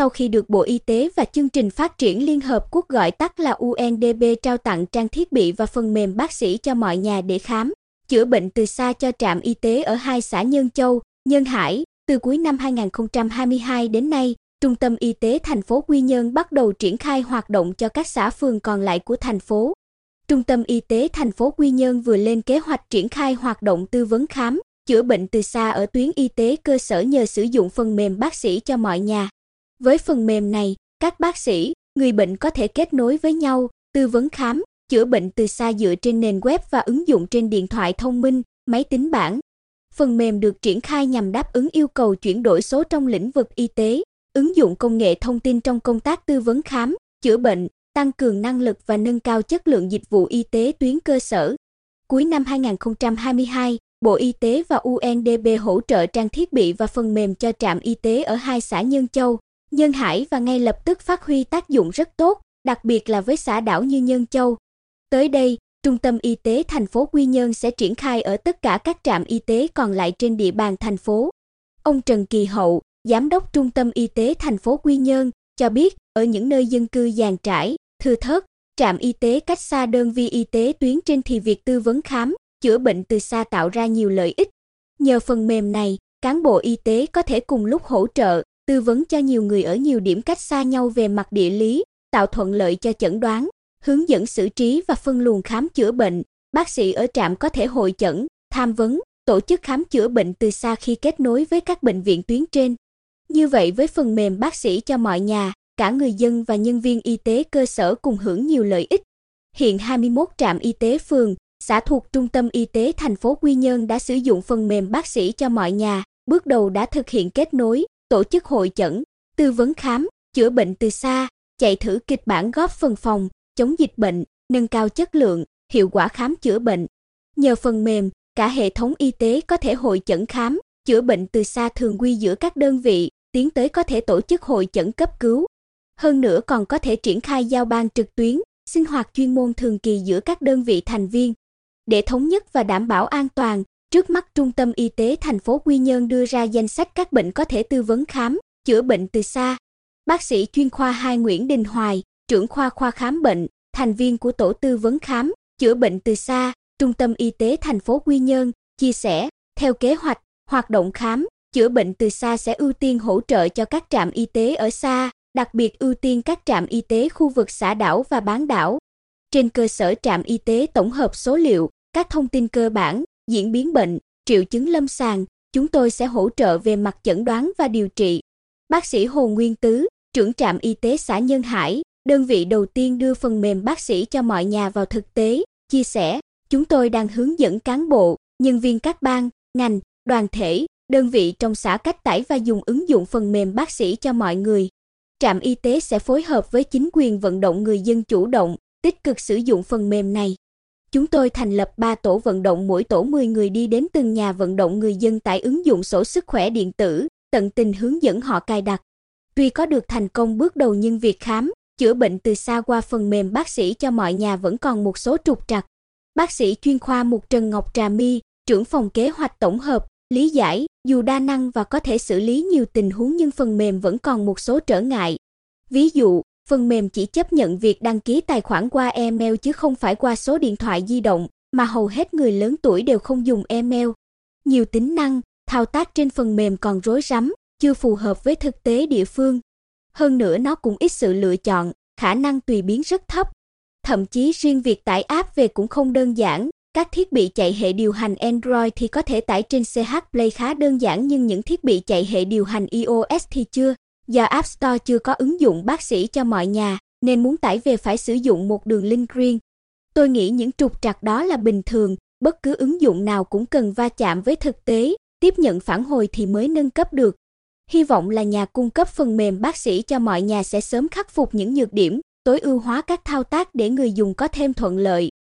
sau khi được Bộ Y tế và Chương trình Phát triển Liên Hợp Quốc gọi tắt là UNDP trao tặng trang thiết bị và phần mềm bác sĩ cho mọi nhà để khám, chữa bệnh từ xa cho trạm y tế ở hai xã Nhân Châu, Nhân Hải. Từ cuối năm 2022 đến nay, Trung tâm Y tế thành phố Quy Nhơn bắt đầu triển khai hoạt động cho các xã phường còn lại của thành phố. Trung tâm Y tế thành phố Quy Nhơn vừa lên kế hoạch triển khai hoạt động tư vấn khám, chữa bệnh từ xa ở tuyến y tế cơ sở nhờ sử dụng phần mềm bác sĩ cho mọi nhà. Với phần mềm này, các bác sĩ, người bệnh có thể kết nối với nhau, tư vấn khám, chữa bệnh từ xa dựa trên nền web và ứng dụng trên điện thoại thông minh, máy tính bảng. Phần mềm được triển khai nhằm đáp ứng yêu cầu chuyển đổi số trong lĩnh vực y tế, ứng dụng công nghệ thông tin trong công tác tư vấn khám, chữa bệnh, tăng cường năng lực và nâng cao chất lượng dịch vụ y tế tuyến cơ sở. Cuối năm 2022, Bộ Y tế và UNDP hỗ trợ trang thiết bị và phần mềm cho trạm y tế ở hai xã Nhân Châu, Nhân Hải và ngay lập tức phát huy tác dụng rất tốt, đặc biệt là với xã đảo như Nhân Châu. Tới đây, Trung tâm Y tế thành phố Quy Nhơn sẽ triển khai ở tất cả các trạm y tế còn lại trên địa bàn thành phố. Ông Trần Kỳ Hậu, Giám đốc Trung tâm Y tế thành phố Quy Nhơn, cho biết ở những nơi dân cư dàn trải, thưa thớt, trạm y tế cách xa đơn vị y tế tuyến trên thì việc tư vấn khám, chữa bệnh từ xa tạo ra nhiều lợi ích. Nhờ phần mềm này, cán bộ y tế có thể cùng lúc hỗ trợ, tư vấn cho nhiều người ở nhiều điểm cách xa nhau về mặt địa lý, tạo thuận lợi cho chẩn đoán, hướng dẫn xử trí và phân luồng khám chữa bệnh. Bác sĩ ở trạm có thể hội chẩn, tham vấn, tổ chức khám chữa bệnh từ xa khi kết nối với các bệnh viện tuyến trên. Như vậy với phần mềm bác sĩ cho mọi nhà, cả người dân và nhân viên y tế cơ sở cùng hưởng nhiều lợi ích. Hiện 21 trạm y tế phường, xã thuộc Trung tâm Y tế thành phố Quy Nhơn đã sử dụng phần mềm bác sĩ cho mọi nhà, bước đầu đã thực hiện kết nối, tổ chức hội chẩn, tư vấn khám, chữa bệnh từ xa, chạy thử kịch bản góp phần phòng, chống dịch bệnh, nâng cao chất lượng, hiệu quả khám chữa bệnh. Nhờ phần mềm, cả hệ thống y tế có thể hội chẩn khám, chữa bệnh từ xa thường quy giữa các đơn vị, tiến tới có thể tổ chức hội chẩn cấp cứu. Hơn nữa còn có thể triển khai giao ban trực tuyến, sinh hoạt chuyên môn thường kỳ giữa các đơn vị thành viên. Để thống nhất và đảm bảo an toàn, trước mắt Trung tâm Y tế thành phố Quy Nhơn đưa ra danh sách các bệnh có thể tư vấn khám, chữa bệnh từ xa. Bác sĩ chuyên khoa 2 Nguyễn Đình Hoài, trưởng khoa khám bệnh, thành viên của tổ tư vấn khám, chữa bệnh từ xa, Trung tâm Y tế thành phố Quy Nhơn, chia sẻ, theo kế hoạch, hoạt động khám, chữa bệnh từ xa sẽ ưu tiên hỗ trợ cho các trạm y tế ở xa, đặc biệt ưu tiên các trạm y tế khu vực xã đảo và bán đảo. Trên cơ sở trạm y tế tổng hợp số liệu, các thông tin cơ bản, diễn biến bệnh, triệu chứng lâm sàng, chúng tôi sẽ hỗ trợ về mặt chẩn đoán và điều trị. Bác sĩ Hồ Nguyên Tứ, trưởng trạm y tế xã Nhân Hải, đơn vị đầu tiên đưa phần mềm bác sĩ cho mọi nhà vào thực tế, chia sẻ, chúng tôi đang hướng dẫn cán bộ, nhân viên các ban, ngành, đoàn thể, đơn vị trong xã cách tải và dùng ứng dụng phần mềm bác sĩ cho mọi người. Trạm y tế sẽ phối hợp với chính quyền vận động người dân chủ động, tích cực sử dụng phần mềm này. Chúng tôi thành lập 3 tổ vận động, mỗi tổ 10 người đi đến từng nhà vận động người dân tải ứng dụng sổ sức khỏe điện tử, tận tình hướng dẫn họ cài đặt. Tuy có được thành công bước đầu nhưng việc khám, chữa bệnh từ xa qua phần mềm bác sĩ cho mọi nhà vẫn còn một số trục trặc. Bác sĩ chuyên khoa 1 Trần Ngọc Trà My, trưởng phòng kế hoạch tổng hợp, lý giải, dù đa năng và có thể xử lý nhiều tình huống nhưng phần mềm vẫn còn một số trở ngại. Ví dụ, phần mềm chỉ chấp nhận việc đăng ký tài khoản qua email chứ không phải qua số điện thoại di động, mà hầu hết người lớn tuổi đều không dùng email. Nhiều tính năng, thao tác trên phần mềm còn rối rắm, chưa phù hợp với thực tế địa phương. Hơn nữa nó cũng ít sự lựa chọn, khả năng tùy biến rất thấp. Thậm chí riêng việc tải app về cũng không đơn giản, các thiết bị chạy hệ điều hành Android thì có thể tải trên CH Play khá đơn giản nhưng những thiết bị chạy hệ điều hành iOS thì chưa. Do App Store chưa có ứng dụng bác sĩ cho mọi nhà, nên muốn tải về phải sử dụng một đường link riêng. Tôi nghĩ những trục trặc đó là bình thường, bất cứ ứng dụng nào cũng cần va chạm với thực tế, tiếp nhận phản hồi thì mới nâng cấp được. Hy vọng là nhà cung cấp phần mềm bác sĩ cho mọi nhà sẽ sớm khắc phục những nhược điểm, tối ưu hóa các thao tác để người dùng có thêm thuận lợi.